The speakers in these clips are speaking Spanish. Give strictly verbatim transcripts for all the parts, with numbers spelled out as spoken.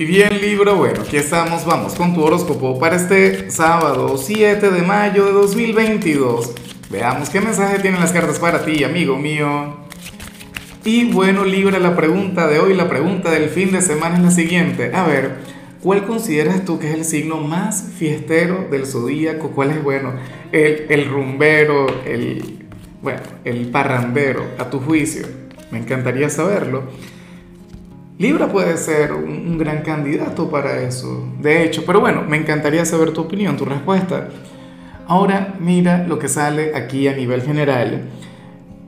Y bien, Libra, bueno, aquí estamos, vamos con tu horóscopo para este sábado siete de mayo de dos mil veintidós. Veamos qué mensaje tienen las cartas para ti, amigo mío. Y bueno, Libra, la pregunta de hoy, la pregunta del fin de semana es la siguiente. A ver, ¿cuál consideras tú que es el signo más fiestero del zodíaco? ¿Cuál es, bueno, el, el rumbero, el, bueno, el parrandero, a tu juicio? Me encantaría saberlo. Libra puede ser un, un gran candidato para eso, de hecho, pero bueno, me encantaría saber tu opinión, tu respuesta. Ahora mira lo que sale aquí a nivel general.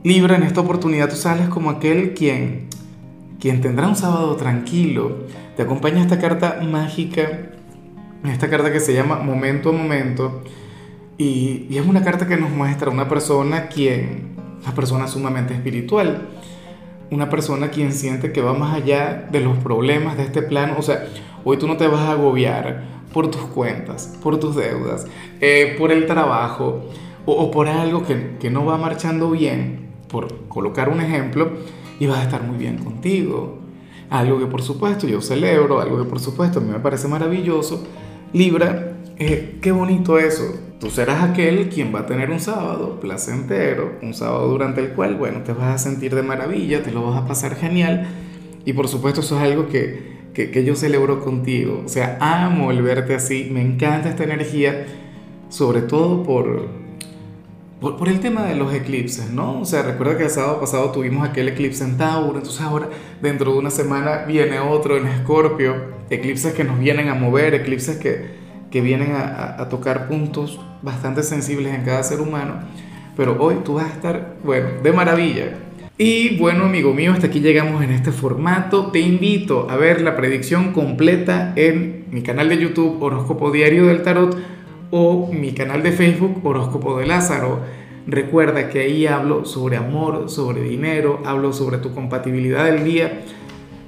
Libra, en esta oportunidad tú sales como aquel quien, quien tendrá un sábado tranquilo. Te acompaña esta carta mágica, esta carta que se llama Momento a Momento, y, y es una carta que nos muestra una persona quien, una persona sumamente espiritual. Una persona quien siente que va más allá de los problemas de este plano. O sea, hoy tú no te vas a agobiar por tus cuentas, por tus deudas, eh, por el trabajo o, o por algo que, que no va marchando bien, por colocar un ejemplo, y vas a estar muy bien contigo. Algo que por supuesto yo celebro, algo que por supuesto a mí me parece maravilloso. Libra, eh, qué bonito eso. Tú serás aquel quien va a tener un sábado placentero, un sábado durante el cual, bueno, te vas a sentir de maravilla, te lo vas a pasar genial. Y por supuesto eso es algo que, que, que yo celebro contigo. O sea, amo el verte así, me encanta esta energía, sobre todo por, por, por el tema de los eclipses, ¿no? O sea, recuerda que el sábado pasado tuvimos aquel eclipse en Tauro, entonces ahora dentro de una semana viene otro en Escorpio. Eclipses que nos vienen a mover, eclipses que... que vienen a, a tocar puntos bastante sensibles en cada ser humano, pero hoy tú vas a estar, bueno, de maravilla. Y bueno, amigo mío, hasta aquí llegamos en este formato. Te invito a ver la predicción completa en mi canal de YouTube, Horóscopo Diario del Tarot, o mi canal de Facebook, Horóscopo de Lázaro. Recuerda que ahí hablo sobre amor, sobre dinero, hablo sobre tu compatibilidad del día.